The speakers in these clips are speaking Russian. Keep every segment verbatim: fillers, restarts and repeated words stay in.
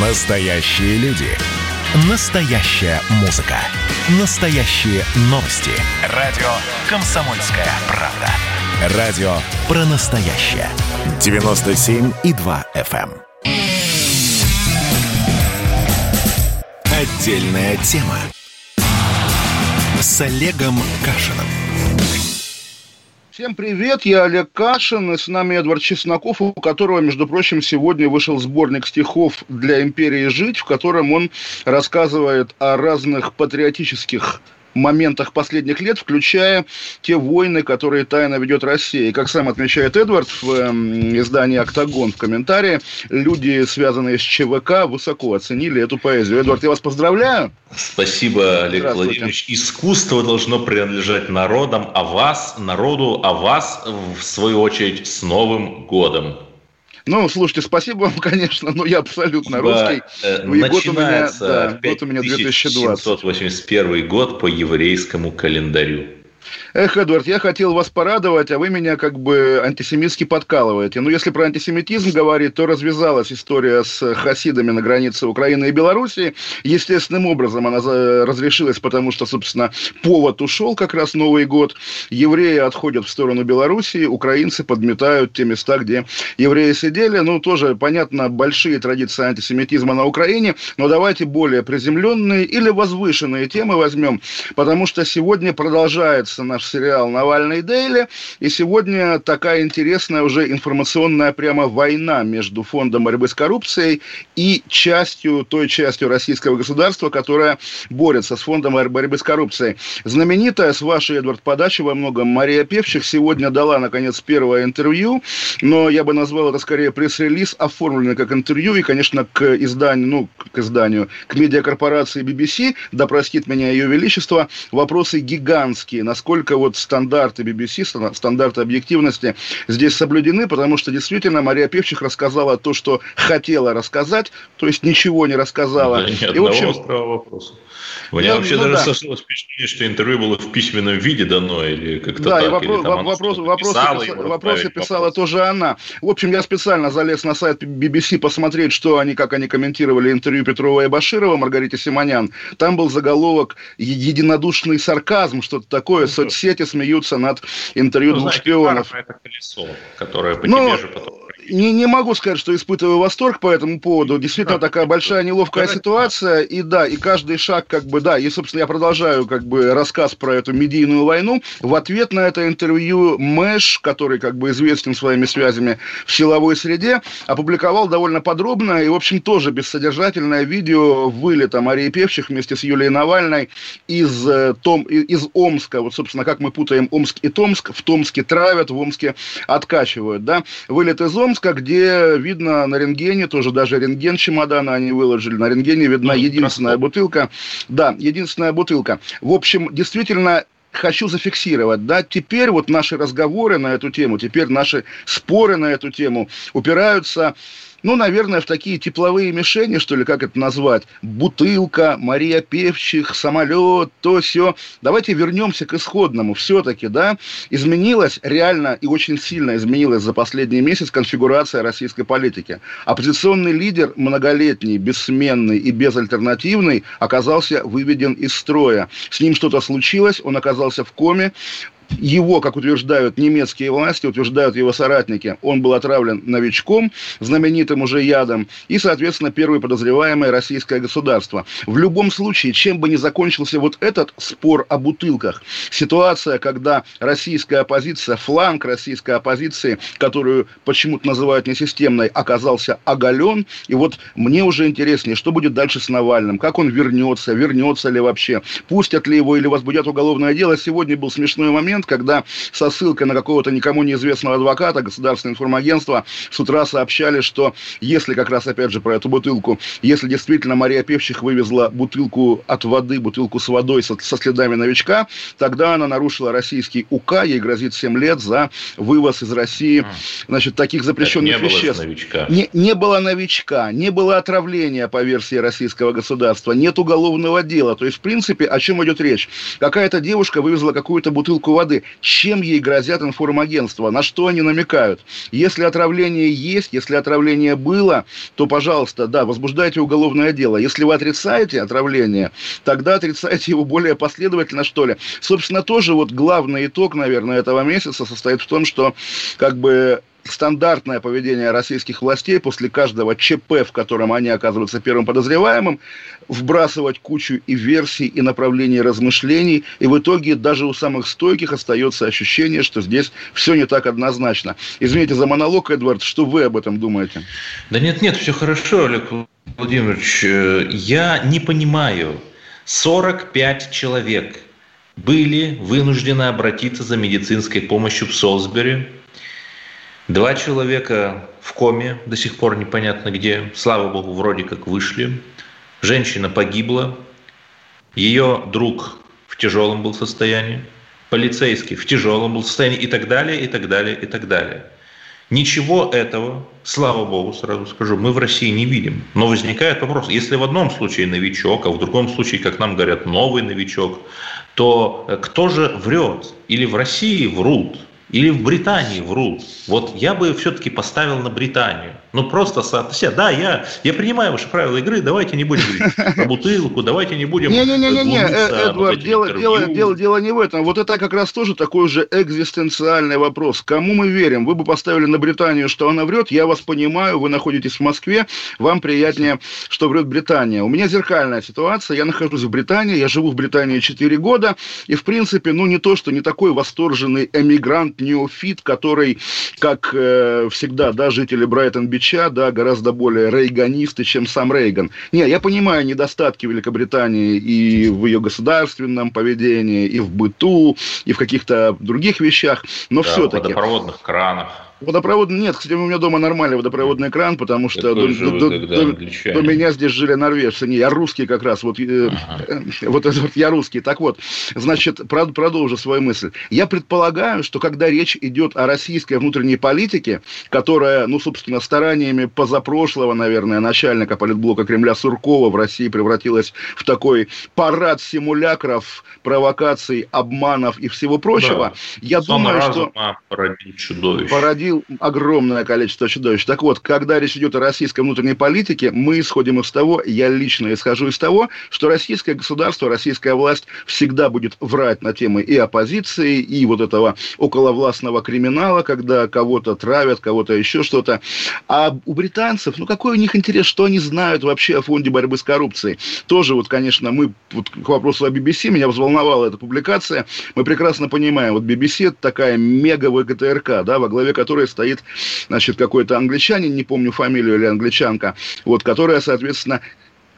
Настоящие люди. Настоящая музыка. Настоящие новости. Радио «Комсомольская правда». Радио про настоящее. девяносто семь и два эф эм. Отдельная тема. С Олегом Кашиным. Всем привет, я Олег Кашин, и с нами Эдвард Чесноков, у которого, между прочим, сегодня вышел сборник стихов для «Империи жить», в котором он рассказывает о разных патриотических моментах последних лет, включая те войны, которые тайно ведет Россия. И, как сам отмечает Эдвард в э, издании «Октагон» в комментарии, люди, связанные с ЧВК, высоко оценили эту поэзию. Эдвард, я вас поздравляю. Спасибо, Олег Владимирович. Искусство должно принадлежать народам, а вас, народу, а вас, в свою очередь, с Новым годом. Ну, слушайте, спасибо вам, конечно, но я абсолютно русский. Начинается год у меня, да, пять тысяч семьсот восемьдесят первый год по еврейскому календарю. Эх, Эдвард, я хотел вас порадовать, а вы меня как бы антисемитски подкалываете. Ну, если про антисемитизм говорить, то развязалась история с хасидами на границе Украины и Белоруссии. Естественным образом она разрешилась, потому что, собственно, повод ушел, как раз Новый год. Евреи отходят в сторону Белоруссии, украинцы подметают те места, где евреи сидели. Ну, тоже, понятно, большие традиции антисемитизма на Украине, но давайте более приземленные или возвышенные темы возьмем, потому что сегодня продолжается наш сериал «Навальный Дейли», и сегодня такая интересная уже информационная прямо война между Фондом борьбы с коррупцией и частью, той частью российского государства, которая борется с Фондом борьбы с коррупцией. Знаменитая, с вашей, Эдвард, подачи во многом Мария Певчих сегодня дала, наконец, первое интервью, но я бы назвал это скорее пресс-релиз, оформленный как интервью, и, конечно, к изданию, ну, к изданию, к медиакорпорации би би си, да простит меня Ее Величество, вопросы гигантские, насколько вот стандарты би би си, стандарты объективности здесь соблюдены, потому что действительно Мария Певчих рассказала то, что хотела рассказать, то есть ничего не рассказала. Да, ни одного, и, в общем, острого вопроса. У меня, ну, вообще, ну, даже, да, сложилось впечатление, что интервью было в письменном виде дано или как-то, да, так. И вопро- там вопрос, вопросы, писала, писала, вопросы писала вопрос. Тоже она. В общем, я специально залез на сайт би би си посмотреть, что они, как они комментировали интервью Петрова и Баширова, Маргарите Симонян. Там был заголовок «Единодушный сарказм», что-то такое, соцсети смеются над интервью, ну, двух, знаете, шпионов. Это колесо, которое по, ну, тебе же потом... Не, не могу сказать, что испытываю восторг по этому поводу. Действительно, да, такая большая неловкая да, ситуация. И да, и каждый шаг, как бы, да. И, собственно, я продолжаю, как бы, рассказ про эту медийную войну. В ответ на это интервью Мэш, который, как бы, известен своими связями в силовой среде, опубликовал довольно подробное и, в общем, тоже бессодержательное видео вылета Марии Певчих вместе с Юлией Навальной из, Том, из Омска. Вот, собственно, как мы путаем Омск и Томск. В Томске травят, в Омске откачивают, да. Вылет из Омска, где видно на рентгене, тоже даже рентген чемодана они выложили, на рентгене видна единственная бутылка. Да, единственная бутылка. В общем, действительно... Хочу зафиксировать, да, теперь вот наши разговоры на эту тему, теперь наши споры на эту тему упираются, ну, наверное, в такие тепловые мишени, что ли, как это назвать, бутылка, Мария Певчих, самолет, то-сё. Давайте вернемся к исходному все-таки, да, изменилась реально и очень сильно изменилась за последний месяц конфигурация российской политики. Оппозиционный лидер, многолетний, бессменный и безальтернативный, оказался выведен из строя. С ним что-то случилось, он оказался в коме. Его, как утверждают немецкие власти, утверждают его соратники, он был отравлен новичком, знаменитым уже ядом, и, соответственно, первый подозреваемый — российское государство. В любом случае, чем бы ни закончился вот этот спор о бутылках, ситуация, когда российская оппозиция, фланг российской оппозиции, которую почему-то называют несистемной, оказался оголен, и вот мне уже интереснее, что будет дальше с Навальным, как он вернется, вернется ли вообще, пустят ли его или возбудят уголовное дело. Сегодня был смешной момент, когда со ссылкой на какого-то никому неизвестного адвоката государственного информагентства с утра сообщали, что если, как раз опять же про эту бутылку, если действительно Мария Певчих вывезла бутылку от воды, бутылку с водой со, со следами новичка, тогда она нарушила российский УК, ей грозит семь лет за вывоз из России, значит, таких запрещенных веществ. Не, не было новичка, не было отравления по версии российского государства, нет уголовного дела. То есть, в принципе, о чем идет речь? Какая-то девушка вывезла какую-то бутылку воды, воды, чем ей грозят информагентства, на что они намекают. Если отравление есть, если отравление было, то, пожалуйста, да, возбуждайте уголовное дело. Если вы отрицаете отравление, тогда отрицайте его более последовательно, что ли. Собственно, тоже вот главный итог, наверное, этого месяца состоит в том, что как бы стандартное поведение российских властей после каждого ЧП, в котором они оказываются первым подозреваемым, вбрасывать кучу и версий, и направлений размышлений, и в итоге даже у самых стойких остается ощущение, что здесь все не так однозначно. Извините за монолог, Эдвард, что вы об этом думаете? Да нет, нет, все хорошо, Олег Владимирович. Я не понимаю, сорок пять человек были вынуждены обратиться за медицинской помощью в Солсбери. Два человека в коме, до сих пор непонятно где, слава богу, вроде как вышли. Женщина погибла, ее друг в тяжелом был состоянии, полицейский в тяжелом был состоянии и так далее, и так далее, и так далее. Ничего этого, слава богу, сразу скажу, мы в России не видим. Но возникает вопрос, если в одном случае новичок, а в другом случае, как нам говорят, новый новичок, то кто же врет? Или в России врут? Или в Британии врут. Вот я бы все-таки поставил на Британию. Ну просто соотносить. Да, я, я принимаю ваши правила игры, давайте не будем говорить про бутылку, давайте не будем... Не-не-не, Эдвард, дело не в этом. Вот это как раз тоже такой же экзистенциальный вопрос. Кому мы верим? Вы бы поставили на Британию, что она врет. Я вас понимаю, вы находитесь в Москве, вам приятнее, что врет Британия. У меня зеркальная ситуация. Я нахожусь в Британии, я живу в Британии четыре года. И, в принципе, ну не то, что не такой восторженный эмигрант, неофит, который, как э, всегда, да, жители Брайтон-Бича, да, гораздо более рейганисты, чем сам Рейган. Не, я понимаю недостатки Великобритании и в ее государственном поведении, и в быту, и в каких-то других вещах, но да, все-таки... в водопроводных кранах. Водопроводный нет, кстати, у меня дома нормальный водопроводный кран, потому что до, живу, до, до, до меня здесь жили норвежцы. Не, я русский как раз, вот, ага. э, вот, вот я русский. Так вот, значит, продолжу свою мысль. Я предполагаю, что когда речь идет о российской внутренней политике, которая, ну, собственно, стараниями позапрошлого, наверное, начальника политблока Кремля Суркова в России превратилась в такой парад симулякров, провокаций, обманов и всего прочего, да. Я Сон думаю, что... породил чудовище. Огромное количество чудовищ. Так вот, когда речь идет о российской внутренней политике, мы исходим из того, я лично исхожу из того, что российское государство, российская власть всегда будет врать на темы и оппозиции, и вот этого околовластного криминала, когда кого-то травят, кого-то еще что-то. А у британцев, ну какой у них интерес, что они знают вообще о фонде борьбы с коррупцией? Тоже вот, конечно, мы, вот, к вопросу о би би си, меня взволновала эта публикация, мы прекрасно понимаем, вот би би си это такая мега-ВГТРК, да, во главе которой стоит, значит, какой-то англичанин, не помню фамилию, или англичанка, вот, которая, соответственно,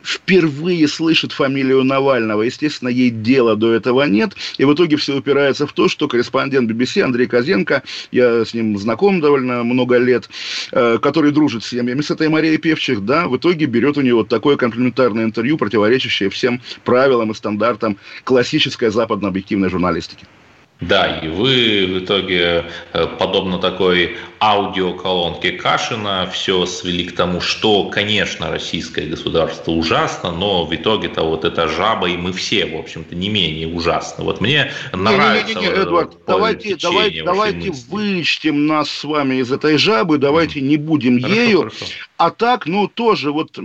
впервые слышит фамилию Навального. Естественно, ей дела до этого нет. И в итоге все упирается в то, что корреспондент би би си Андрей Козенко, я с ним знаком довольно много лет, э, который дружит с семьями с этой Марией Певчих, да, в итоге берет у нее вот такое комплиментарное интервью, противоречащее всем правилам и стандартам классической западно-объективной журналистики. Да, и вы в итоге, подобно такой аудиоколонке Кашина, все свели к тому, что, конечно, российское государство ужасно, но в итоге-то вот эта жаба, и мы все, в общем-то, не менее ужасны. Вот мне нравится... Не-не-не, Эдвард, давайте, давайте, давайте вылечим нас с вами из этой жабы, давайте mm-hmm. не будем хорошо, ею, хорошо. А так, ну, тоже вот...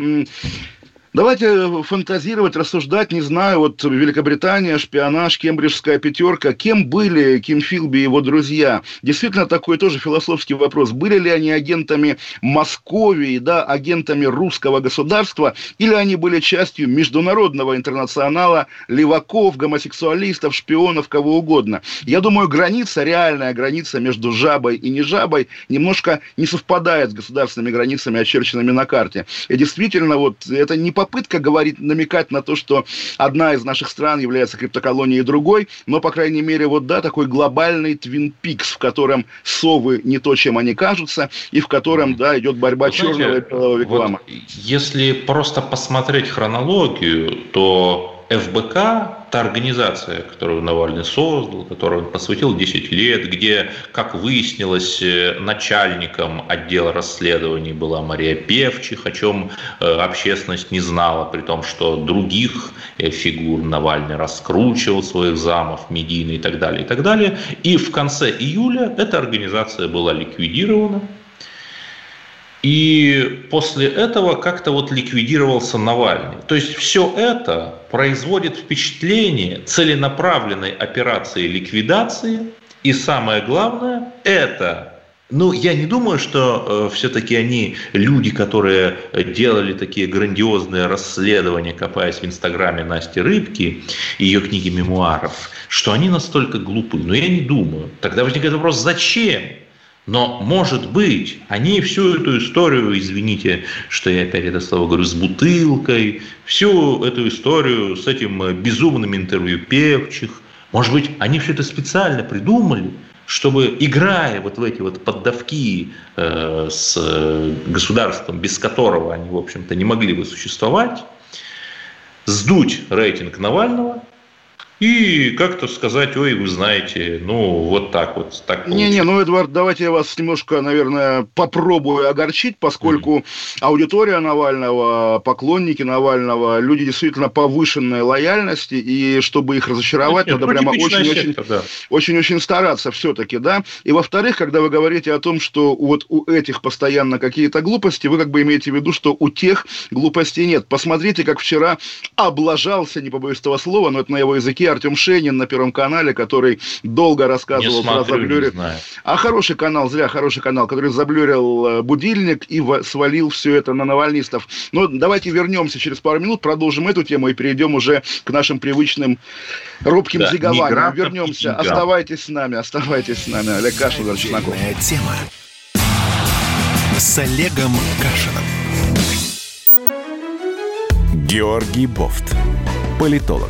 Давайте фантазировать, рассуждать, не знаю, вот Великобритания, шпионаж, кембриджская пятерка, кем были Ким Филби и его друзья? Действительно, такой тоже философский вопрос. Были ли они агентами Московии, да, агентами русского государства, или они были частью международного интернационала леваков, гомосексуалистов, шпионов, кого угодно? Я думаю, граница, реальная граница между жабой и не жабой немножко не совпадает с государственными границами, очерченными на карте. И действительно, вот это не по попытка говорить, намекать на то, что одна из наших стран является криптоколонией другой, но, по крайней мере, вот, да, такой глобальный Твин Пикс, в котором совы не то, чем они кажутся, и в котором, да, идет борьба вот, черного знаете, и белого веклама. Вот, если просто посмотреть хронологию, то ФБК та организация, которую Навальный создал, которой он посвятил десять лет, где, как выяснилось, начальником отдела расследований была Мария Певчих, о чем общественность не знала, при том, что других фигур Навальный раскручивал, своих замов, медийные и так далее, и так далее. И в конце июля эта организация была ликвидирована. И после этого как-то вот ликвидировался Навальный. То есть все это производит впечатление целенаправленной операции ликвидации. И самое главное, это, ну, я не думаю, что э, все-таки они, люди, которые делали такие грандиозные расследования, копаясь в инстаграме Насти Рыбки и ее книги мемуаров, что они настолько глупы. Но я не думаю. Тогда возникает вопрос, зачем? Но, может быть, они всю эту историю, извините, что я опять это слово говорю, с бутылкой, всю эту историю с этим безумным интервью Певчих, может быть, они все это специально придумали, чтобы, играя вот в эти вот поддавки э, с государством, без которого они, в общем-то, не могли бы существовать, сдуть рейтинг Навального, и как-то сказать, ой, вы знаете, ну, вот так вот. Так Не-не, ну, Эдвард, давайте я вас немножко, наверное, попробую огорчить, поскольку mm-hmm. аудитория Навального, поклонники Навального, люди действительно повышенной лояльности, и чтобы их разочаровать, Нет, надо прямо очень-очень да. очень-очень стараться все-таки, да. И, во-вторых, когда вы говорите о том, что вот у этих постоянно какие-то глупости, вы как бы имеете в виду, что у тех глупостей нет. Посмотрите, как вчера облажался, не побоюсь этого слова, но это на его языке, Артём Шейнин на Первом канале, который долго рассказывал про заблюрил. А хороший канал, зря хороший канал, который заблюрил будильник и свалил все это на навальнистов. Но давайте вернемся через пару минут, продолжим эту тему и перейдем уже к нашим привычным робким да, зигованиям. Вернемся. Оставайтесь с нами, оставайтесь с нами. Олег Кашин, Эдвард Чесноков. Тема с Олегом Кашином. Георгий Бофт. Политолог,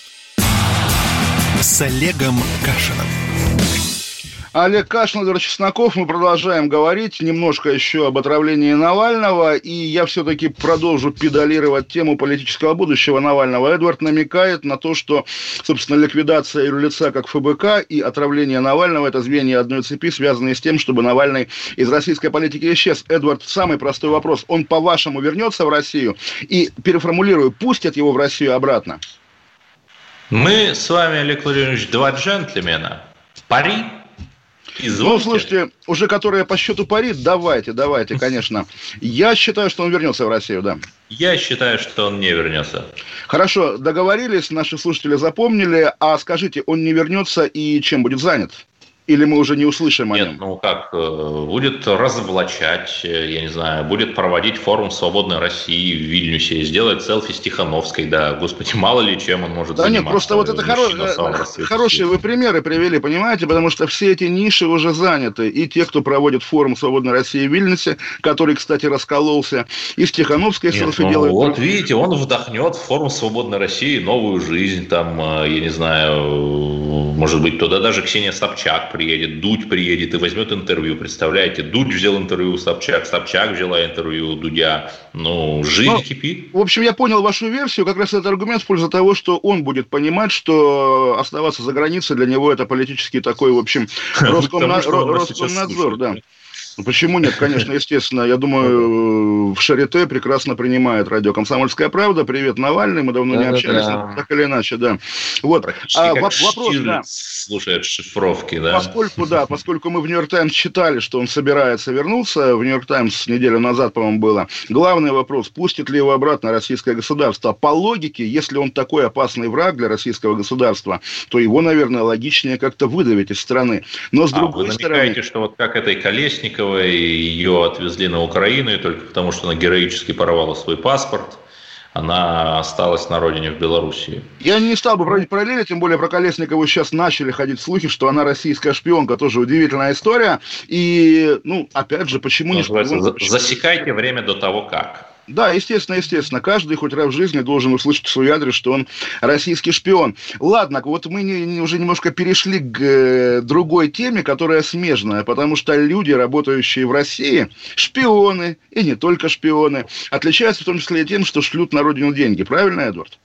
С Олегом Кашиным. Олег Кашин, Эдвард Чесноков. Мы продолжаем говорить немножко еще об отравлении Навального. И я все-таки продолжу педалировать тему политического будущего Навального. Эдвард намекает на то, что, собственно, ликвидация юрлица как ФБК и отравление Навального – это звенья одной цепи, связанные с тем, чтобы Навальный из российской политики исчез. Эдвард, самый простой вопрос. Он, по-вашему, вернется в Россию? И, переформулирую, пустят его в Россию обратно? Мы с вами, Олег Владимирович, два джентльмена. Пари. Извольте. Ну, слушайте, уже которые по счету пари, давайте, давайте, конечно. Я считаю, что он вернется в Россию, да. Я считаю, что он не вернется. Хорошо, договорились, наши слушатели запомнили. А скажите, он не вернется и чем будет занят? Или мы уже не услышим о нем? Нет, ну как, будет разоблачать, я не знаю, будет проводить форум «Свободной России» в Вильнюсе, сделать селфи с Тихановской, да, господи, мало ли чем он может да заниматься. Да нет, просто вот это хоро... хорошие вы примеры привели, понимаете, потому что все эти ниши уже заняты, и те, кто проводит форум «Свободной России» в Вильнюсе, который, кстати, раскололся, и с Тихановской селфи ну, делают. Вот видите, он вдохнет в форум «Свободной России» новую жизнь, там, я не знаю, может быть, туда даже Ксения Собчак приедет, Дудь приедет и возьмет интервью. Представляете, Дудь взял интервью у Собчак, Собчак взяла интервью у Дудя. Ну, жизнь ну, кипит. В общем, я понял вашу версию. Как раз этот аргумент в пользу того, что он будет понимать, что оставаться за границей для него это политический такой, в общем, Роскомнадзор, да. Почему нет, конечно, естественно. Я думаю, в Шарите прекрасно принимает радио «Комсомольская правда». Привет, Навальный. Мы давно да, не общались, да. так или иначе, да. Вот. А, вопрос, да. Слушает шифровки, да. Поскольку, да, поскольку мы в «Нью-Йорк Таймс» читали, что он собирается вернуться, в «Нью-Йорк Таймс» неделю назад, по-моему, было. Главный вопрос, пустит ли его обратно российское государство? По логике, если он такой опасный враг для российского государства, то его, наверное, логичнее как-то выдавить из страны. Но с другой а, вы стороны... намекаете, что вот как этой Колесниковой ее отвезли на Украину только потому, что она героически порвала свой паспорт. она осталась на родине в Белоруссии. Я не стал бы проводить параллели, тем более про Колесникову сейчас начали ходить слухи, что она российская шпионка. Тоже удивительная история. И, ну, опять же, почему не шпионка? Засекайте время до того, как. Да, естественно, естественно. Каждый хоть раз в жизни должен услышать в свой адрес, что он российский шпион. Ладно, вот мы не, не, уже немножко перешли к э, другой теме, которая смежная, потому что люди, работающие в России, шпионы, и не только шпионы, отличаются в том числе и тем, что шлют на родину деньги. Правильно, Эдвард?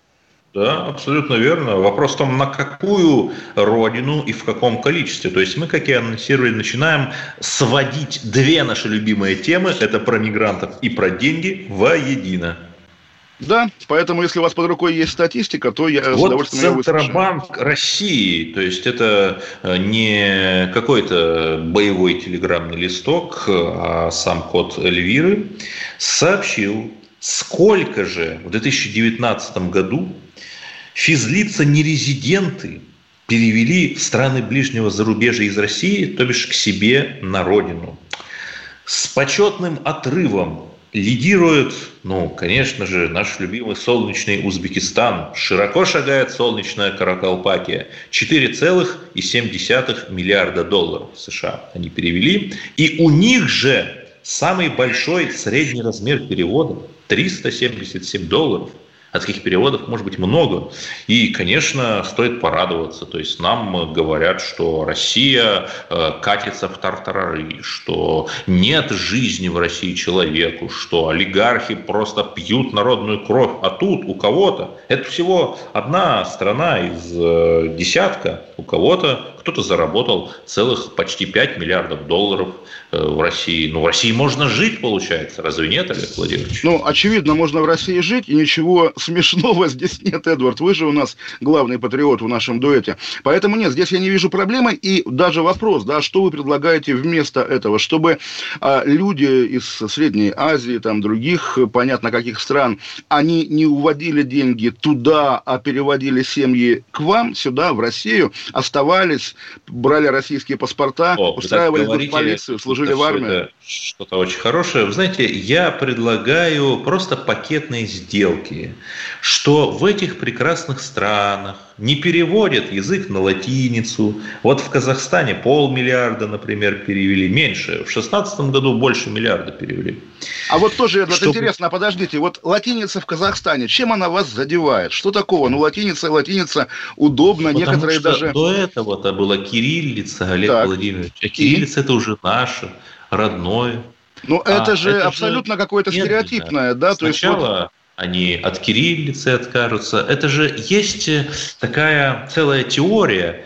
Да, абсолютно верно. Вопрос там, на какую родину и в каком количестве. То есть мы, как и анонсировали, начинаем сводить две наши любимые темы, это про мигрантов и про деньги, воедино. Да, поэтому если у вас под рукой есть статистика, то я вот с удовольствием ее выслушаю. Центробанк России, то есть это не какой-то боевой телеграммный листок, а сам код Эльвиры, сообщил, сколько же в две тысячи девятнадцатом году физлица нерезиденты перевели в страны ближнего зарубежья из России, то бишь к себе на родину. С почетным отрывом лидирует, ну, конечно же, наш любимый солнечный Узбекистан. Широко шагает солнечная Каракалпакия. четыре целых семь десятых миллиарда долларов США они перевели. И у них же самый большой средний размер перевода – триста семьдесят семь долларов. А таких переводов может быть много. И, конечно, стоит порадоваться. То есть нам говорят, что Россия катится в тартарары, что нет жизни в России человеку, что олигархи просто пьют народную кровь. А тут у кого-то, это всего одна страна из десятка, у кого-то кто-то заработал целых почти пять миллиардов долларов в России. Ну, в России можно жить, получается. Разве нет, Олег Владимирович? Ну, очевидно, можно в России жить, и ничего смешного здесь нет, Эдвард. Вы же у нас главный патриот в нашем дуэте. Поэтому нет, здесь я не вижу проблемы. И даже вопрос, да, что вы предлагаете вместо этого, чтобы а, люди из Средней Азии, там, других, понятно, каких стран, они не уводили деньги туда, а переводили семьи к вам, сюда, в Россию, оставались, брали российские паспорта, О, устраивались в полицию, служили в армии. Это что-то очень хорошее. Вы знаете, я предлагаю просто пакетные сделки, что в этих прекрасных странах не переводят язык на латиницу. Вот в Казахстане полмиллиарда, например, перевели. Меньше. В шестнадцатом году больше миллиарда перевели. А вот тоже, Эдвард, Чтобы... интересно, подождите. Вот латиница в Казахстане, чем она вас задевает? Что такого? Ну, латиница и латиница удобно. Потому некоторые что даже... до этого-то была кириллица, Олег так. Владимирович. А кириллица и... это уже наше, родное. Ну, а это же это абсолютно же... какое-то Нет, стереотипное. Да. Да? Сначала... То есть, вот... они от кириллицы откажутся. Это же есть такая целая теория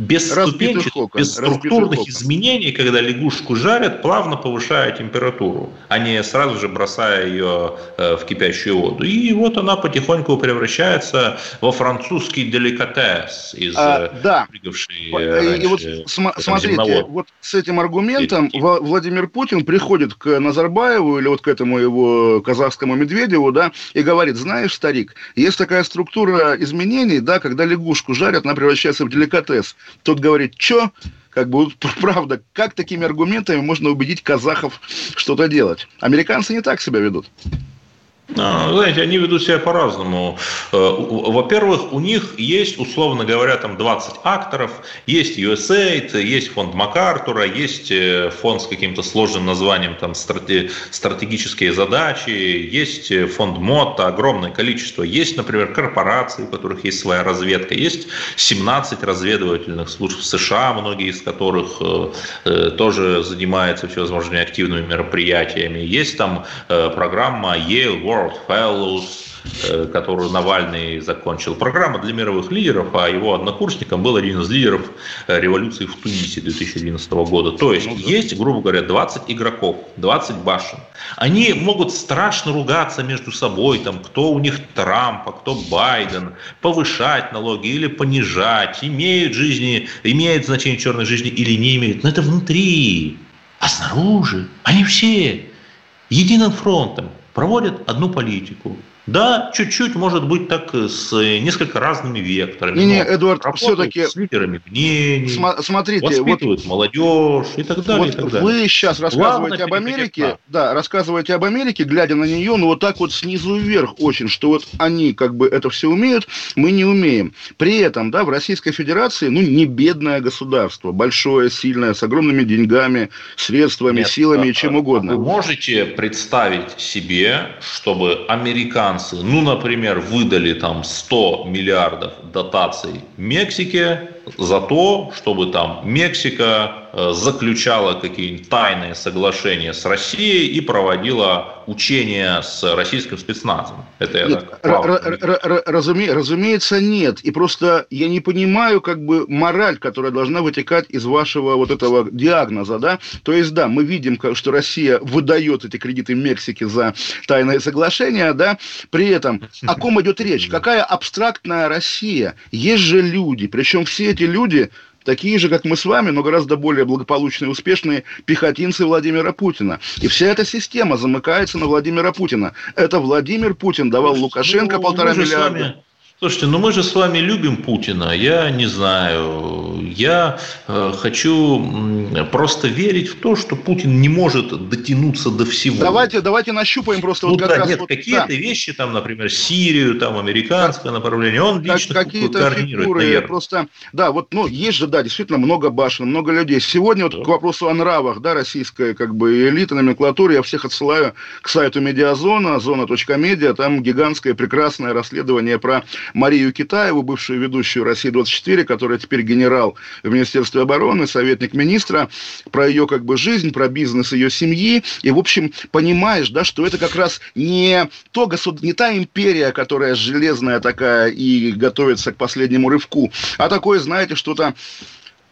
без ступенчатых, без структурных изменений, когда лягушку жарят, плавно повышая температуру, а не сразу же бросая ее в кипящую воду. И вот она потихоньку превращается во французский деликатес из а, да. прыгавшей раньше, и вот см- Смотрите, земновод. Вот с этим аргументом и... Владимир Путин приходит к Назарбаеву или вот к этому его казахскому Медведеву, да, и говорит: знаешь, старик, есть такая структура изменений, да, когда лягушку жарят, она превращается в деликатес. Тот говорит: чё? Как бы, правда, как такими аргументами можно убедить казахов что-то делать? Американцы не так себя ведут. Знаете, они ведут себя по-разному. Во-первых, у них есть, условно говоря, там двадцать акторов, есть ю эс эй ай ди, есть фонд МакАртура, есть фонд с каким-то сложным названием там, стратегические задачи, есть фонд МОТА, огромное количество. Есть, например, корпорации, у которых есть своя разведка, есть семнадцать разведывательных служб в США, многие из которых тоже занимаются всевозможными активными мероприятиями. Есть там программа Yale World Fellows, которую Навальный закончил. Программа для мировых лидеров, а его однокурсником был один из лидеров революции в Тунисе две тысячи одиннадцатого года. То есть, есть, грубо говоря, двадцать игроков, двадцать башен. Они могут страшно ругаться между собой, там, кто у них Трамп, а кто Байден, повышать налоги или понижать, имеют жизни, имеют значение черной жизни или не имеют. Но это внутри. А снаружи они все единым фронтом проводят одну политику. Да, чуть-чуть, может быть, так с несколько разными векторами. Не, не, Эдуард, все-таки с лидерами мнений, см- смотрите, воспитывают вот, молодежь и так далее. Вот и так далее. Вы сейчас рассказываете Главное, об Америке, да, рассказываете об Америке, глядя на нее, ну вот так вот снизу вверх очень, что вот они как бы это все умеют, мы не умеем. При этом, да, в Российской Федерации, ну, не бедное государство, большое, сильное, с огромными деньгами, средствами, Нет, силами и чем угодно. Вы можете представить себе, чтобы американцы, ну, например, выдали там сто миллиардов дотаций Мексике за то, чтобы там Мексика заключала какие-нибудь тайные соглашения с Россией и проводила учения с российским спецназом. Это нет, я так р- разуме- разумеется, нет. И просто я не понимаю, как бы, мораль, которая должна вытекать из вашего вот этого диагноза, да? То есть, да, мы видим, что Россия выдает эти кредиты Мексике за тайные соглашения, да? При этом, о ком идет речь? Какая абстрактная Россия? Есть же люди, причем все эти люди такие же, как мы с вами, но гораздо более благополучные, успешные пехотинцы Владимира Путина. И вся эта система замыкается на Владимира Путина. Это Владимир Путин давал Лукашенко ну, полтора миллиарда. Вами... Слушайте, ну мы же с вами любим Путина. Я не знаю. Я э, хочу просто верить в то, что Путин не может дотянуться до всего. Давайте, давайте нащупаем просто ну, вот как да, раз. Нет, вот, какие-то да. вещи, там, например, Сирию, там, американское да. направление, он как, лично какие-то фигуры, наверное. Просто, да, вот, ну, есть же, да, действительно много башен, много людей. Сегодня вот да. к вопросу о нравах, да, российская, как бы, элита, номенклатура, я всех отсылаю к сайту Медиазона, зона точка медиа, там гигантское прекрасное расследование про Марию Китаеву, бывшую ведущую России двадцать четыре, которая теперь генерал в Министерстве обороны, советник министра, про ее как бы жизнь, про бизнес ее семьи. И, в общем, понимаешь, да, что это как раз не, то государ... не та империя, которая железная такая и готовится к последнему рывку, а такое, знаете, что-то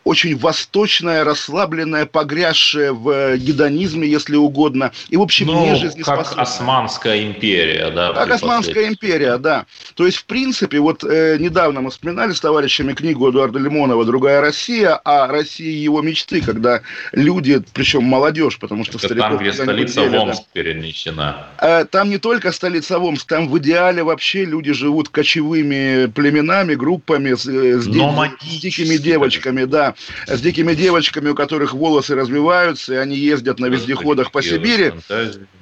очень восточная, расслабленная, погрязшая в гедонизме, если угодно. И, в общем, ну, не жизнеспособная. Как Османская империя, да. Как Османская империя, да. То есть, в принципе, вот э, недавно мы вспоминали с товарищами книгу Эдуарда Лимонова «Другая Россия», о России его мечты, когда люди, причем молодежь, потому что... Это там, где столица в Омск да. перенесена. Э, там не только столица в Омск, там в идеале вообще люди живут кочевыми племенами, группами, с, с, с дикими девочками, да. С дикими девочками, у которых волосы развиваются, и они ездят на вездеходах по Сибири.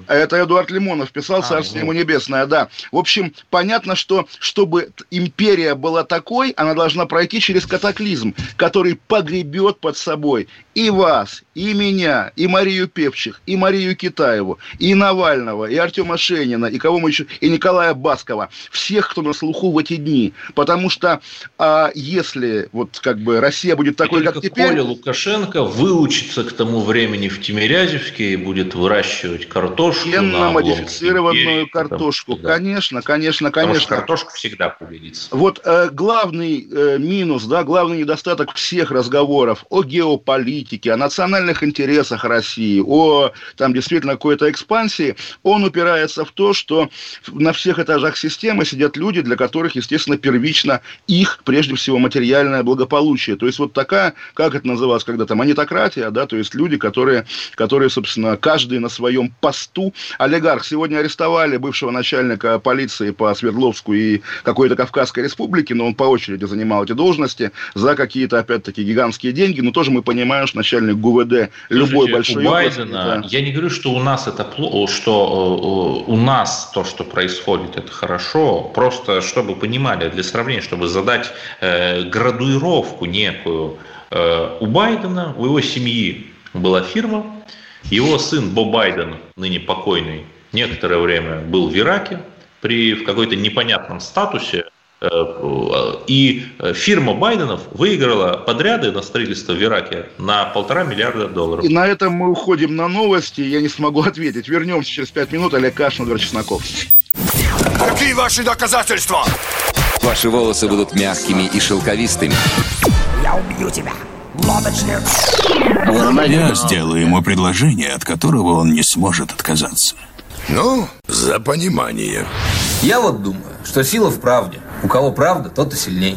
Это Эдуард Лимонов писал, «Царство ему небесное», да. В общем, понятно, что чтобы империя была такой, она должна пройти через катаклизм, который погребет под собой и вас, и меня, и Марию Певчих, и Марию Китаеву, и Навального, и Артёма Шейнина, и кого мы еще, и Николая Баскова, всех, кто на слуху в эти дни. Потому что а, если вот как бы Россия будет такой, как теперь... Коля Лукашенко выучится к тому времени в Тимирязевске и будет выращивать картошку. Генно-модифицированную картошку. Там, конечно, конечно, конечно. Потому что картошка всегда победится. Вот э, главный э, минус, да, главный недостаток всех разговоров о геополитике, о национальных интересах России, о там действительно какой-то экспансии, он упирается в то, что на всех этажах системы сидят люди, для которых, естественно, первично их, прежде всего, материальное благополучие. То есть вот такая, как это называлось когда-то, монетократия, да, то есть люди, которые, которые, собственно, каждый на своем посту. Олигарх. Сегодня арестовали бывшего начальника полиции по Свердловску и какой-то Кавказской республике, но он по очереди занимал эти должности за какие-то, опять-таки, гигантские деньги. Но тоже мы понимаем, что начальник ГУВД любой Слушайте, большой... У Байдена, области, да. Я не говорю, что у нас это плохо, что у нас то, что происходит, это хорошо. Просто, чтобы понимали, для сравнения, чтобы задать градуировку некую. У Байдена, у его семьи была фирма, его сын Бо Байден, ныне покойный, некоторое время был в Ираке при, в какой-то непонятном статусе, и фирма Байденов выиграла подряды на строительство в Ираке на полтора миллиарда долларов. И на этом мы уходим на новости, я не смогу ответить. Вернемся через пять минут. Олег Кашин, Эдвард Чесноков. Какие ваши доказательства? Ваши волосы будут мягкими и шелковистыми. Я убью тебя, лодочник. Я сделаю ему предложение, от которого он не сможет отказаться. Ну, за понимание. Я вот думаю, что сила в правде. У кого правда, тот и сильнее.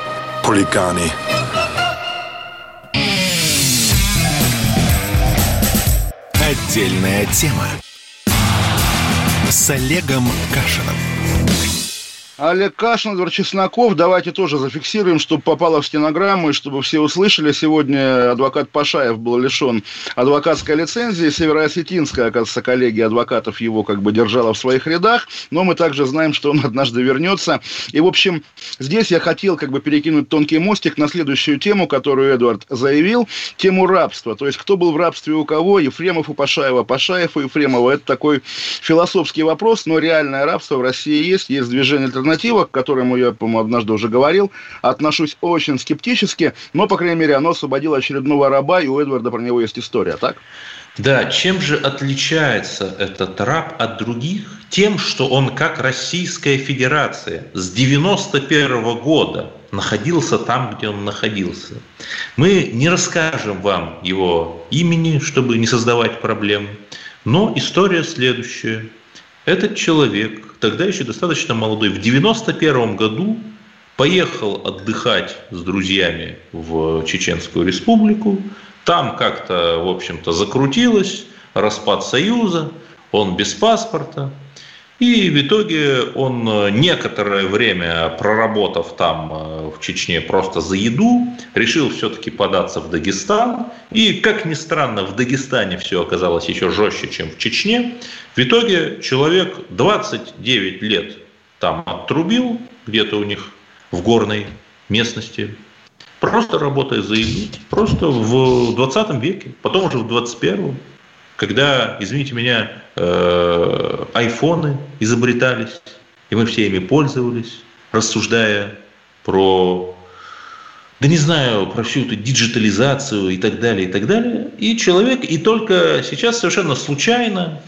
Хулиганы. Отдельная тема с Олегом Кашиным. Олег Кашин, Эдвард Чесноков. Давайте тоже зафиксируем, чтобы попало в стенограмму и чтобы все услышали. Сегодня адвокат Пашаев был лишен адвокатской лицензии. Североосетинская, оказывается, коллегия адвокатов его как бы держала в своих рядах. Но мы также знаем, что он однажды вернется. И, в общем, здесь я хотел как бы перекинуть тонкий мостик на следующую тему, которую Эдвард заявил. Тему рабства. То есть, кто был в рабстве у кого? Ефремов у Пашаева, Пашаев у Ефремова. Это такой философский вопрос, но реальное рабство в России есть. Есть движение альтернативы, к которому я, по-моему, однажды уже говорил, отношусь очень скептически, но, по крайней мере, оно освободило очередного раба, и у Эдварда про него есть история, так? Да, чем же отличается этот раб от других? Тем, что он, как Российская Федерация, с девяносто первого года находился там, где он находился. Мы не расскажем вам его имени, чтобы не создавать проблем, но история следующая. Этот человек, тогда еще достаточно молодой, в девяносто первом году поехал отдыхать с друзьями в Чеченскую республику. Там как-то, в общем-то, закрутилось, распад Союза, он без паспорта. И в итоге он некоторое время, проработав там в Чечне просто за еду, решил все-таки податься в Дагестан. И, как ни странно, в Дагестане все оказалось еще жестче, чем в Чечне. В итоге человек двадцать девять лет там отрубил, где-то у них в горной местности, просто работая за еду, просто в двадцатом веке, потом уже в двадцать первом. Когда, извините меня, э, айфоны изобретались, и мы все ими пользовались, рассуждая про, да не знаю, про всю эту диджитализацию и так далее, и так далее. И человек, и только сейчас совершенно случайно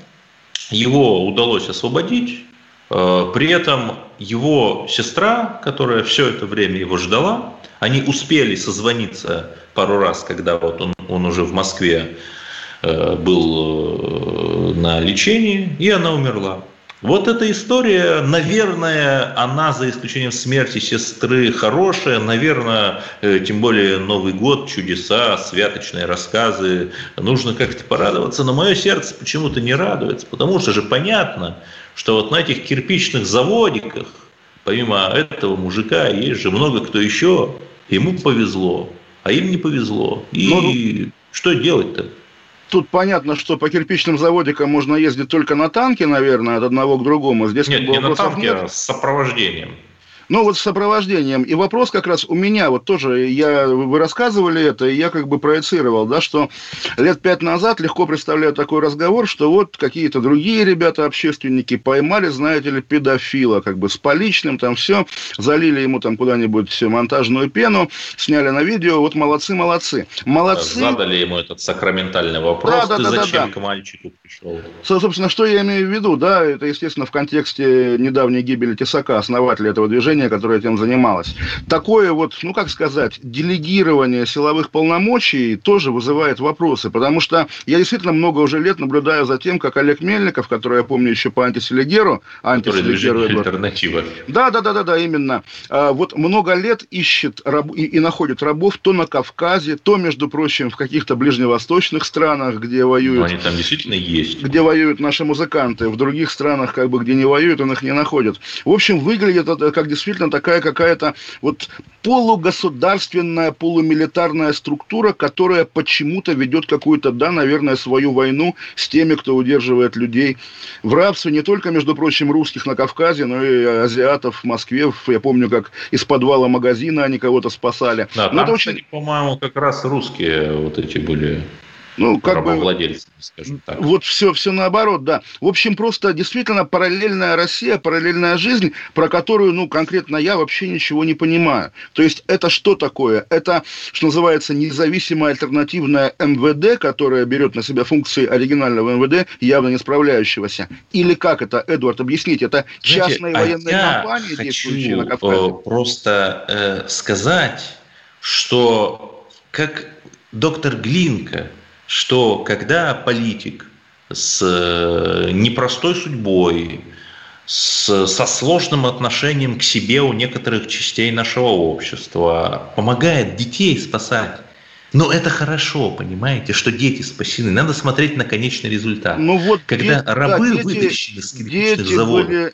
его удалось освободить. Э, при этом его сестра, которая все это время его ждала, они успели созвониться пару раз, когда вот он, он уже в Москве был на лечении, и она умерла. Вот эта история, наверное, она, за исключением смерти сестры, хорошая, наверное, тем более Новый год, чудеса, святочные рассказы, нужно как-то порадоваться. Но мое сердце почему-то не радуется, потому что же понятно, что вот на этих кирпичных заводиках, помимо этого мужика, есть же много кто еще, ему повезло, а им не повезло. И что делать-то? Тут понятно, что по кирпичным заводикам можно ездить только на танке, наверное, от одного к другому. Здесь нет, не на танке, нет. А с сопровождением. Ну, вот с сопровождением. И вопрос как раз у меня, вот тоже, я, вы рассказывали это, и я как бы проецировал, да, что лет пять назад легко представляю такой разговор, что вот какие-то другие ребята-общественники поймали, знаете ли, педофила, как бы с поличным, там все, залили ему там куда-нибудь монтажную пену, сняли на видео, вот молодцы-молодцы. Молодцы. Задали ему этот сакраментальный вопрос, да, да, ты да, зачем да, да. к мальчику пришел? Собственно, что я имею в виду, да, это, естественно, в контексте недавней гибели Тесака, основателя этого движения, которая этим занималась. Такое вот, ну как сказать, делегирование силовых полномочий тоже вызывает вопросы, потому что я действительно много уже лет наблюдаю за тем, как Олег Мельников, который я помню еще по антиселигеру, антиселигеру альтернатива. Да, да, да, да, да, именно. Вот много лет ищет раб, и, и находит рабов то на Кавказе, то, между прочим, в каких-то ближневосточных странах, где воюют. Но они там действительно есть. Где воюют наши музыканты, в других странах, как бы, где не воюют, он их не находит. В общем, выглядит это как действительно действительно такая какая-то вот полугосударственная, полумилитарная структура, которая почему-то ведет какую-то, да, наверное, свою войну с теми, кто удерживает людей в рабстве. Не только, между прочим, русских на Кавказе, но и азиатов в Москве. Я помню, как из подвала магазина они кого-то спасали. Да, но там, это очень... кстати, по-моему, как раз русские вот эти были... Ну, как бы, рабовладельцем, скажем так. Вот все, все наоборот, да. В общем, просто действительно параллельная Россия, параллельная жизнь, про которую, ну, конкретно я вообще ничего не понимаю. То есть, это что такое? Это, что называется, независимая альтернативная эм вэ дэ, которая берет на себя функции оригинального эм вэ дэ, явно не справляющегося. Или как это, Эдвард, объясните? Это частные военные компании действующие на Кавказе? Я хочу просто э, сказать, что как доктор Глинка, что когда политик с непростой судьбой, с, со сложным отношением к себе у некоторых частей нашего общества помогает детей спасать, но это хорошо, понимаете, что дети спасены. Надо смотреть на конечный результат. Ну, вот когда дети, рабы да, вытащили с кирпичных заводов, были,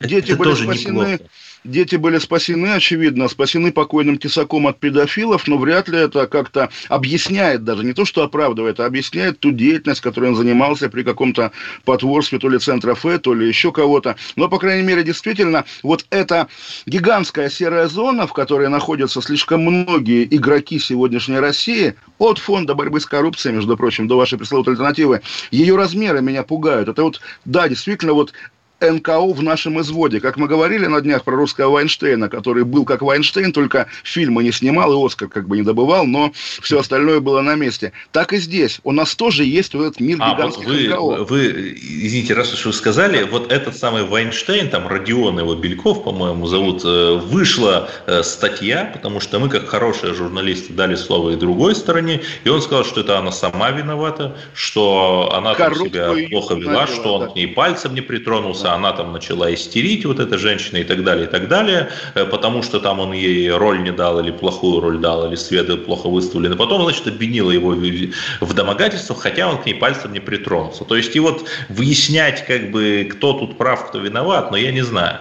дети это были тоже спасены. Неплохо. Дети были спасены, очевидно, спасены покойным Тесаком от педофилов, но вряд ли это как-то объясняет даже, не то что оправдывает, а объясняет ту деятельность, которой он занимался при каком-то потворстве, то ли Центра Ф, то ли еще кого-то. Но, по крайней мере, действительно, вот эта гигантская серая зона, в которой находятся слишком многие игроки сегодняшней России, от фонда борьбы с коррупцией, между прочим, до вашей пресловутой альтернативы, ее размеры меня пугают. Это вот, да, действительно, вот... эн ка о в нашем изводе. Как мы говорили на днях про русского Вайнштейна, который был как Вайнштейн, только фильмы не снимал и Оскар как бы не добывал, но все остальное было на месте. Так и здесь. У нас тоже есть вот этот мир а, гигантских вот вы, эн ка о. Вы, извините, раз уж вы сказали, вот этот самый Вайнштейн, там Родион его Бельков, по-моему, зовут, вышла статья, потому что мы, как хорошие журналисты, дали слово и другой стороне, и он сказал, что это она сама виновата, что она там себя плохо вела, надела, что он да. к ней пальцем не притронулся, она там начала истерить, вот эта женщина, и так далее, и так далее, потому что там он ей роль не дал, или плохую роль дал, или следы плохо выставлены. Потом, значит, обвинила его в домогательствах, хотя он к ней пальцем не притронулся. То есть, и вот выяснять, как бы, кто тут прав, кто виноват, но я не знаю.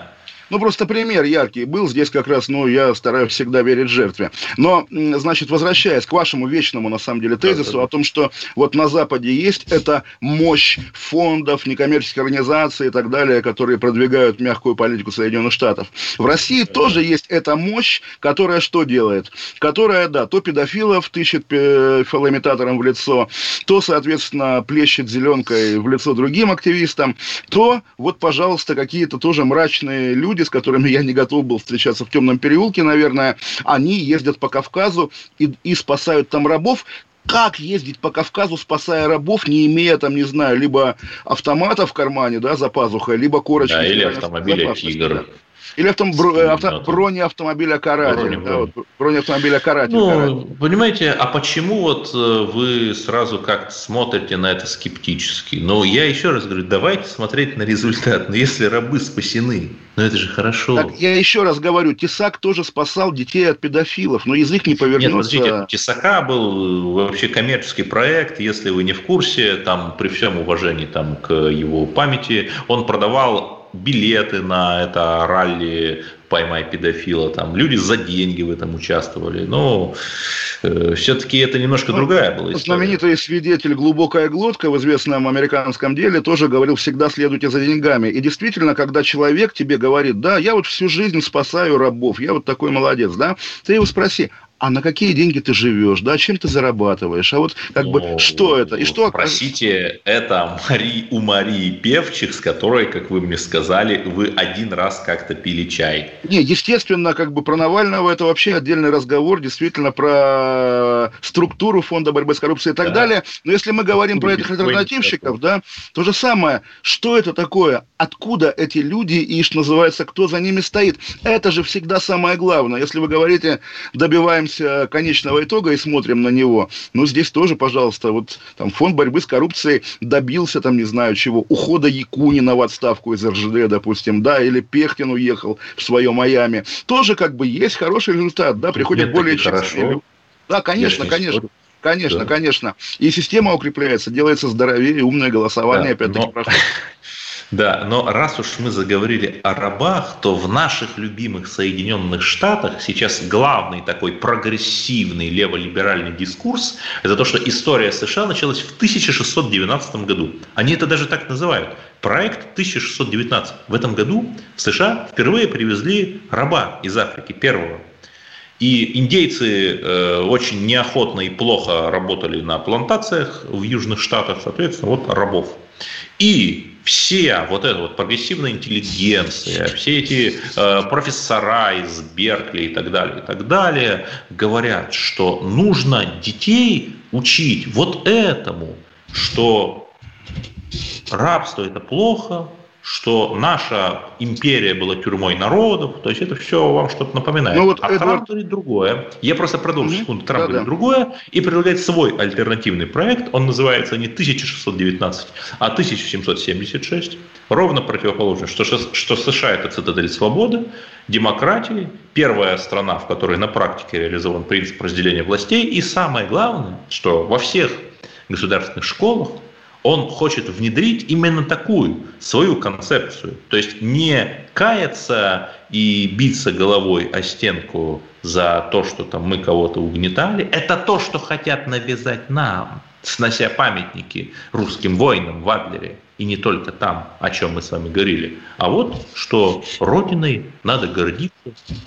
Ну, просто пример яркий был. Здесь как раз, ну, я стараюсь всегда верить жертве. Но, значит, возвращаясь к вашему вечному, на самом деле, тезису о том, что вот на Западе есть эта мощь фондов, некоммерческих организаций и так далее, которые продвигают мягкую политику Соединенных Штатов. В России тоже есть эта мощь, которая что делает? Которая, да, то педофилов тычет фалоимитатором в лицо, то, соответственно, плещет зеленкой в лицо другим активистам, то вот, пожалуйста, какие-то тоже мрачные люди, с которыми я не готов был встречаться в темном переулке, наверное, они ездят по Кавказу и, и спасают там рабов. Как ездить по Кавказу, спасая рабов, не имея там, не знаю, либо автомата в кармане, да, за пазухой, либо корочки. Да, или автомобиля «Тигр». Или авто... авто... бронеавтомобиля «Каратель». Бронеавтомобиля да, бронеавтомобиля «Каратель». Ну, «Каратель». Понимаете, а почему вот вы сразу как-то смотрите на это скептически? Ну, я еще раз говорю, давайте смотреть на результат. Но если рабы спасены, ну это же хорошо. Так, я еще раз говорю, Тесак тоже спасал детей от педофилов, но язык не повернется. Нет, смотрите, Тесака был вообще коммерческий проект, если вы не в курсе, там при всем уважении там, к его памяти, он продавал... билеты на это ралли «Поймай педофила», там люди за деньги в этом участвовали, но э, все-таки это немножко ну, другая была история. Знаменитый свидетель «Глубокая глотка» в известном американском деле тоже говорил: всегда следуйте за деньгами. И действительно, когда человек тебе говорит: да, я вот всю жизнь спасаю рабов, я вот такой молодец, да, ты его спроси: а на какие деньги ты живешь, да, чем ты зарабатываешь, а вот как бы ну, что это? И что спросите, это Мари, у Марии Певчих, с которой, как вы мне сказали, вы один раз как-то пили чай. Не, естественно, как бы про Навального это вообще отдельный разговор, действительно, про структуру фонда борьбы с коррупцией и так да. далее. Но если мы говорим про этих альтернативщиков, да, то же самое, что это такое, откуда эти люди и, что называется, кто за ними стоит. Это же всегда самое главное. Если вы говорите, добиваемся конечного итога и смотрим на него. Но здесь тоже, пожалуйста, вот там фонд борьбы с коррупцией добился, там, не знаю чего, ухода Якунина в отставку из эр жэ дэ, допустим, да, или Пехтин уехал в свое Майами. Тоже как бы есть хороший результат, да, приходят нет, более честные. Да, конечно, конечно. Спорю. Конечно, да. конечно. И система укрепляется, делается здоровее, умное голосование, да, опять-таки, но... прошло. Да, но раз уж мы заговорили о рабах, то в наших любимых Соединенных Штатах сейчас главный такой прогрессивный леволиберальный дискурс – это то, что история эс ша а началась в тысяча шестьсот девятнадцатом году. Они это даже так называют. Проект тысяча шестьсот девятнадцать. В этом году в эс ша а впервые привезли раба из Африки, первого. И индейцы э, очень неохотно и плохо работали на плантациях в Южных Штатах, соответственно, вот рабов. И вся вот эта вот прогрессивная интеллигенция, все эти э, профессора из Беркли и так далее, и так далее, говорят, что нужно детей учить вот этому, что рабство – это плохо, что наша империя была тюрьмой народов, то есть это все вам что-то напоминает. Ну, вот а Эдвард... Трамп говорит другое. Я просто продолжу mm-hmm. секунду. Трамп да, говорит да. другое и предлагает свой альтернативный проект. Он называется не тысяча шестьсот девятнадцать, а тысяча семьсот семьдесят шесть. Ровно противоположно, что, что США – это цитадель свободы, демократии, первая страна, в которой на практике реализован принцип разделения властей. И самое главное, что во всех государственных школах он хочет внедрить именно такую свою концепцию. То есть не каяться и биться головой о стенку за то, что там мы кого-то угнетали. Это то, что хотят навязать нам, снося памятники русским воинам в Адлере. И не только там, о чем мы с вами говорили. А вот что родиной надо гордиться.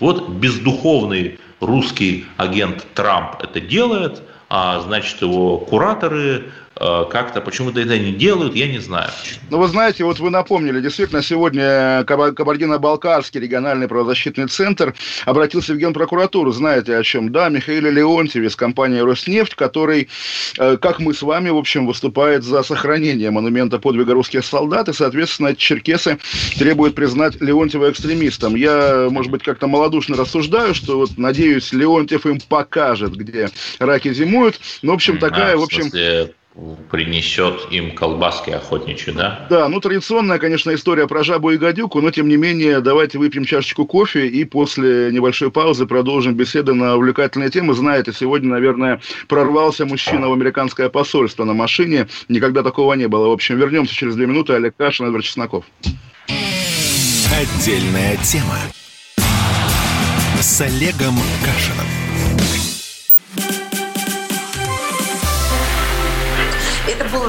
Вот бездуховный русский агент Трамп это делает, а значит его кураторы... как-то почему-то это не делают, я не знаю. Ну, вы знаете, вот вы напомнили, действительно, сегодня Кабардино-Балкарский региональный правозащитный центр обратился в Генпрокуратуру, знаете о чем, да, Михаил Леонтьев из компании «Роснефть», который, как мы с вами, в общем, выступает за сохранение монумента подвига русских солдат, и, соответственно, черкесы требуют признать Леонтьева экстремистом. Я, может быть, как-то малодушно рассуждаю, что, вот, надеюсь, Леонтьев им покажет, где раки зимуют, но, в общем, такая, а, в общем... принесет им колбаски охотничьи, да? Да, ну традиционная, конечно, история про жабу и гадюку, но тем не менее давайте выпьем чашечку кофе и после небольшой паузы продолжим беседу на увлекательные темы. Знаете, сегодня, наверное, прорвался мужчина в американское посольство на машине, никогда такого не было. В общем, вернемся через две минуты. Олег Кашин, Эдвард Чесноков. Отдельная тема с Олегом Кашиным. Это было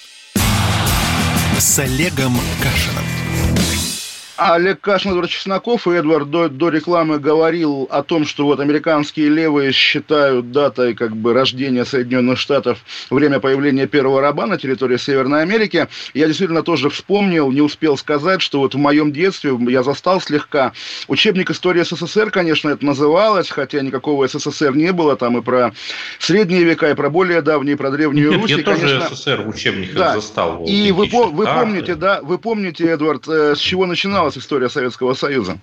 с Олегом Кашиным. Олег Кашин, Эдвард Чесноков, и Эдвард до, до рекламы говорил о том, что вот американские левые считают датой как бы рождения Соединенных Штатов время появления первого раба на территории Северной Америки. Я действительно тоже вспомнил, не успел сказать, что вот в моем детстве я застал слегка учебник истории СССР, конечно, это называлось, хотя никакого СССР не было, там и про средние века, и про более давние, и про Древнюю Русь. Нет, я и, тоже конечно... СССР в учебниках да. застал. И вы, вы помните, да, вы помните, Эдвард, с чего начиналось история Советского Союза.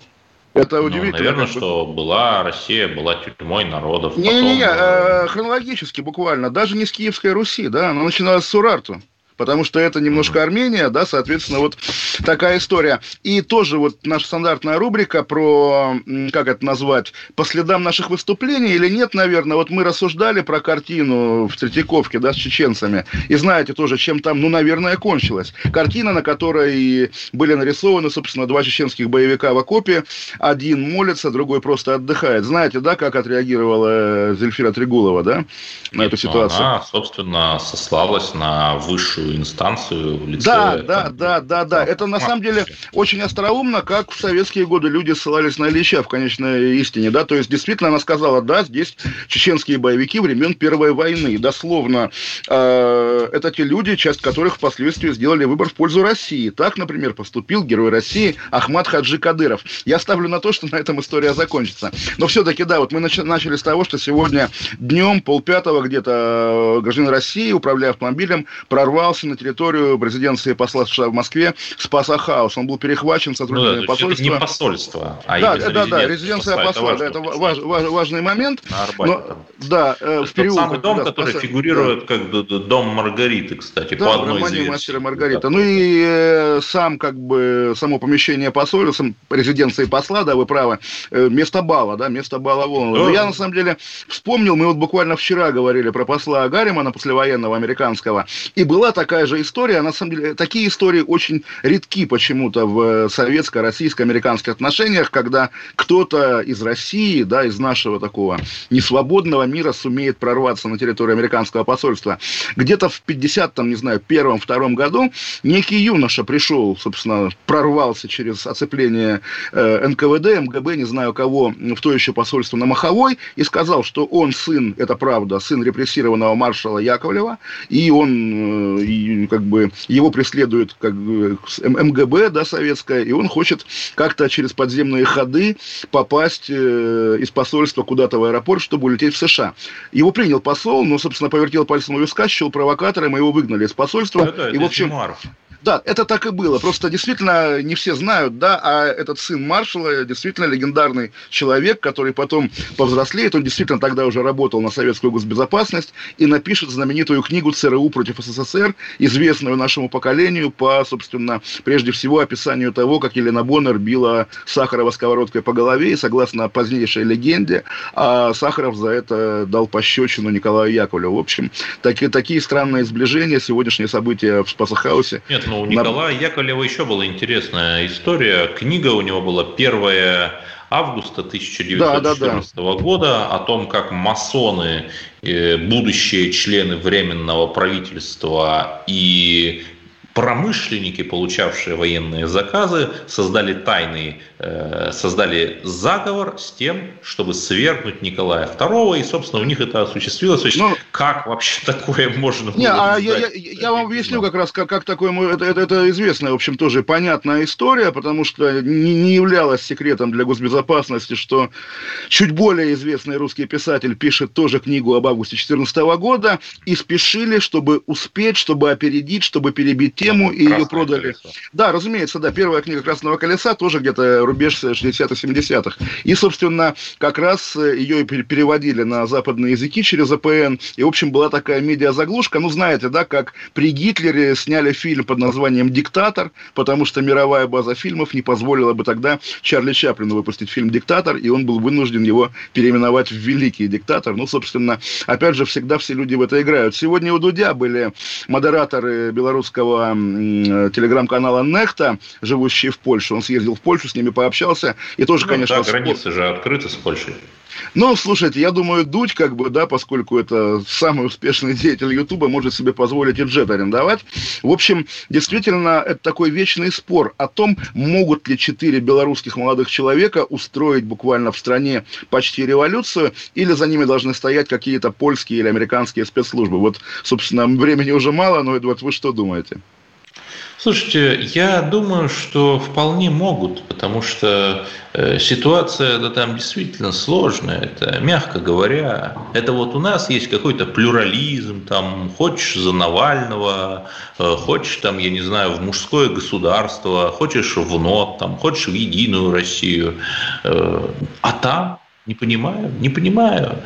Это удивительно. Ну, наверное, что была Россия, была тюрьмой народов. Не-не-не, потом... э, хронологически буквально, даже не с Киевской Руси, да, она начиналась с Урарту. Потому что это немножко Армения, да, соответственно, вот такая история. И тоже вот наша стандартная рубрика про, как это назвать, по следам наших выступлений или нет, наверное. Вот мы рассуждали про картину в Третьяковке, да, с чеченцами. И знаете тоже, чем там, ну, наверное, кончилось. Картина, на которой были нарисованы, собственно, два чеченских боевика в окопе. Один молится, другой просто отдыхает. Знаете, да, как отреагировала Зельфира Трегулова, да, на нет, эту ситуацию? Она, собственно, сослалась на высшую инстанцию, лицо... Да, да, там, да, да, да. Это на самом деле очень остроумно, как в советские годы люди ссылались на Ильича в конечной истине, да, то есть действительно она сказала, да, здесь чеченские боевики времен Первой войны, дословно, э, это те люди, часть которых впоследствии сделали выбор в пользу России. Так, например, поступил герой России Ахмат Хаджи Кадыров. Я ставлю на то, что на этом история закончится. Но все-таки, да, вот мы начали с того, что сегодня днем, полпятого где-то гражданин России, управляя автомобилем, прорвался ворвался на территорию резиденции посла США в Москве, спас хаос. Он был перехвачен сотрудниками ну, да, посольства. Это не посольство, а да, именно да, резиденция, да, резиденция посла. Это, это важ, важ, важный момент. На Арбате. Но, там. Да, э, в период, тот самый дом, да, который спас... фигурирует да. как дом Маргариты, кстати, да, по одной из версий. Маргарита. Да. Ну и э, сам, как бы, само помещение посольства, резиденции посла, да, вы правы, э, место бала, да, место бала Волнова. Да. Но я, на самом деле, вспомнил, мы вот буквально вчера говорили про посла Гарримана, послевоенного американского, и была такая же история, на самом деле, такие истории очень редки почему-то в советско-российско-американских отношениях, когда кто-то из России, да, из нашего такого несвободного мира сумеет прорваться на территорию американского посольства. Где-то в пятидесятом, там, не знаю, первом, втором году некий юноша пришел, собственно, прорвался через оцепление э, эн ка вэ дэ, эм гэ бэ, не знаю кого, в то еще посольство на Маховой, и сказал, что он сын, это правда, сын репрессированного маршала Яковлева, и он, э, и, как бы, его преследует как бы, эм гэ бэ, да, советское, и он хочет как-то через подземные ходы попасть э, из посольства куда-то в аэропорт, чтобы улететь в США. Его принял посол, но, собственно, повертел пальцем у виска, счел провокатором, и его выгнали из посольства. Да, да, и, в общем, да, это так и было. Просто действительно не все знают, да, а этот сын маршала действительно легендарный человек, который потом повзрослеет. Он действительно тогда уже работал на советскую госбезопасность и напишет знаменитую книгу «ЦРУ против эс эс эс эр», известную нашему поколению по, собственно, прежде всего описанию того, как Елена Боннер била Сахарова сковородкой по голове, и, согласно позднейшей легенде, а Сахаров за это дал пощечину Николаю Яковлеву. В общем, такие, такие странные сближения, сегодняшние события в Спасахаусе. Нет, ну у Николая На... Яковлева еще была интересная история. Книга у него была первое августа тысяча девятьсот четырнадцатого да, да, да. года о том, как масоны, будущие члены Временного правительства и промышленники, получавшие военные заказы, создали тайный, э, создали заговор с тем, чтобы свергнуть Николая второго, и, собственно, у них это осуществилось. Но... Как вообще такое можно было? Не, а я, я, я вам объясню как раз, как, как такое... Это, это, это известная, в общем, тоже понятная история, потому что не, не являлась секретом для госбезопасности, что чуть более известный русский писатель пишет тоже книгу об августе две тысячи четырнадцатого года, и спешили, чтобы успеть, чтобы опередить, чтобы перебить те, тему, и ее продали. Колесо. Да, разумеется, да, первая книга «Красного колеса» тоже где-то рубеж шестидесятых-семидесятых. И, собственно, как раз ее переводили на западные языки через а пэ эн. И, в общем, была такая медиазаглушка. Ну, знаете, да, как при Гитлере сняли фильм под названием «Диктатор», потому что мировая база фильмов не позволила бы тогда Чарли Чаплину выпустить фильм «Диктатор», и он был вынужден его переименовать в «Великий диктатор». Ну, собственно, опять же, всегда все люди в это играют. Сегодня у Дудя были модераторы белорусского телеграм-канала «Нехта», живущие в Польше. Он съездил в Польшу, с ними пообщался. И тоже, ну, конечно... Да, спор... границы же открыты с Польшей. Ну, слушайте, я думаю, Дудь, как бы, да, поскольку это самый успешный деятель Ютуба, может себе позволить и джет арендовать. В общем, действительно, это такой вечный спор о том, могут ли четыре белорусских молодых человека устроить буквально в стране почти революцию, или за ними должны стоять какие-то польские или американские спецслужбы. Вот, собственно, времени уже мало, но, Эдвард, вы что думаете? Слушайте, я думаю, что вполне могут, потому что ситуация, да, там действительно сложная, это, мягко говоря, это вот у нас есть какой-то плюрализм, там, хочешь за Навального, хочешь, там, я не знаю, в мужское государство, хочешь в НОТ, там, хочешь в Единую Россию, а там... Не понимаю, не понимаю.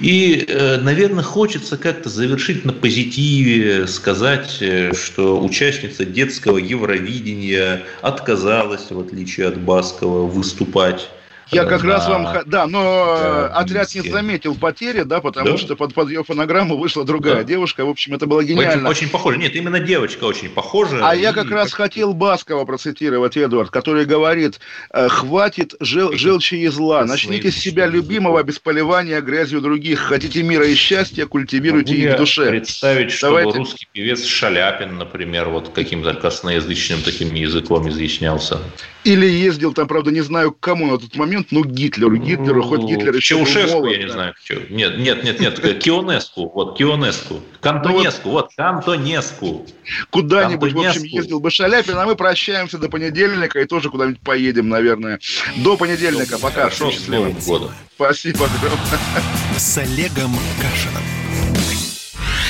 И, наверное, хочется как-то завершить на позитиве, сказать, что участница детского Евровидения отказалась, в отличие от Баскова, выступать. Я как да. раз вам... Да, но да, отряд не заметил потери, да, потому да. что под, под ее фонограмму вышла другая да. девушка. В общем, это было гениально. Очень, очень похоже. Нет, именно девочка очень похожа. А и... я как раз хотел Баскова процитировать, Эдвард, который говорит: «Хватит жел... желчи и зла. Начните с себя любимого, без поливания грязью других. Хотите мира и счастья, культивируйте их в душе». Представить, что русский певец Шаляпин, например, вот каким-то косноязычным таким языком изъяснялся. Или ездил там, правда, не знаю к кому на тот момент, ну, Гитлеру, Гитлеру, хоть Гитлер еще Чаушеску, я не знаю. Нет, нет, нет, нет, Кионеску, вот, Кионеску, Кантонеску, вот, Кантонеску. Куда-нибудь, в общем, ездил бы Шаляпин, а мы прощаемся до понедельника и тоже куда-нибудь поедем, наверное. До понедельника, пока, счастливого года. Спасибо огромное. С Олегом Кашиным.